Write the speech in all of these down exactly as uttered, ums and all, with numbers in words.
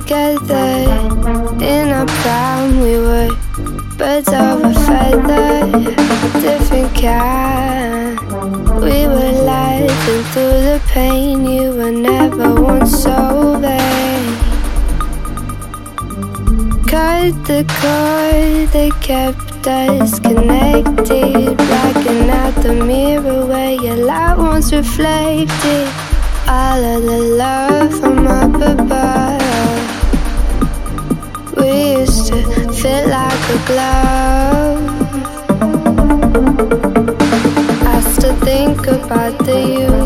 together in our prime. We were birds of a feather, different kind. We were laughing through the pain. You were never once sober. Cut the cord that kept us connected, blacking out the mirror where your light once reflected. All of the love from up above, we used to fit like a glove. I still think about the you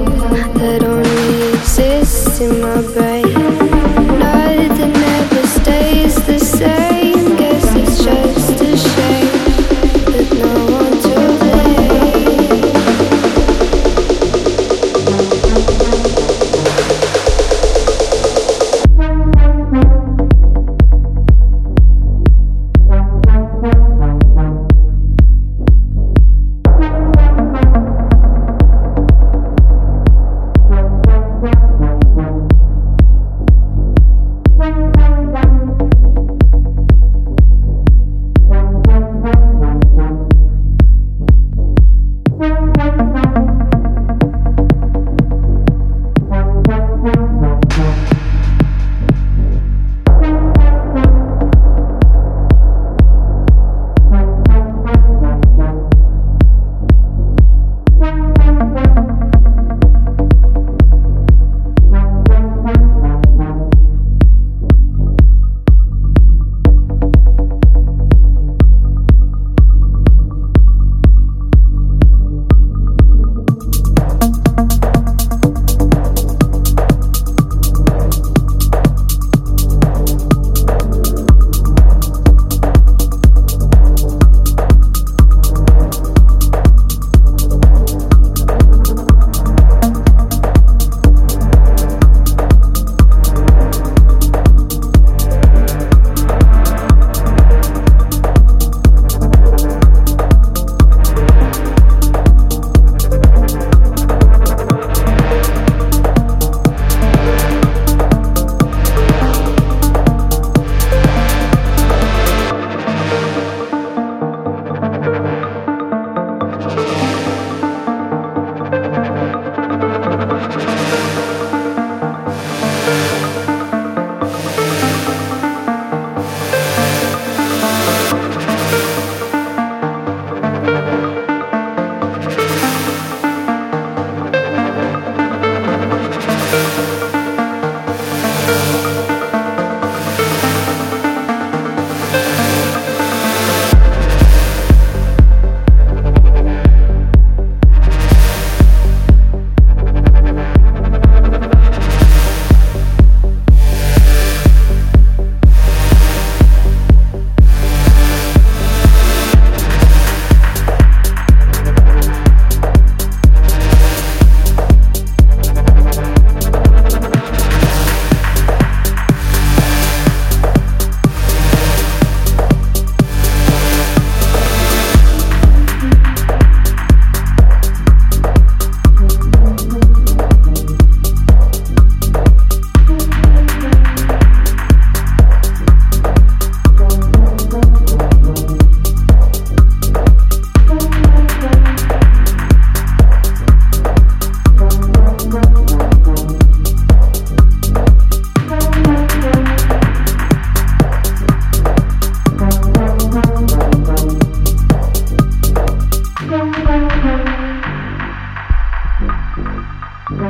that only exists in my brain. Nothing ever stays the same. Guess it's just a shame that no one.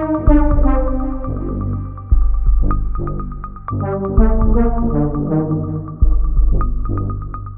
Thank you.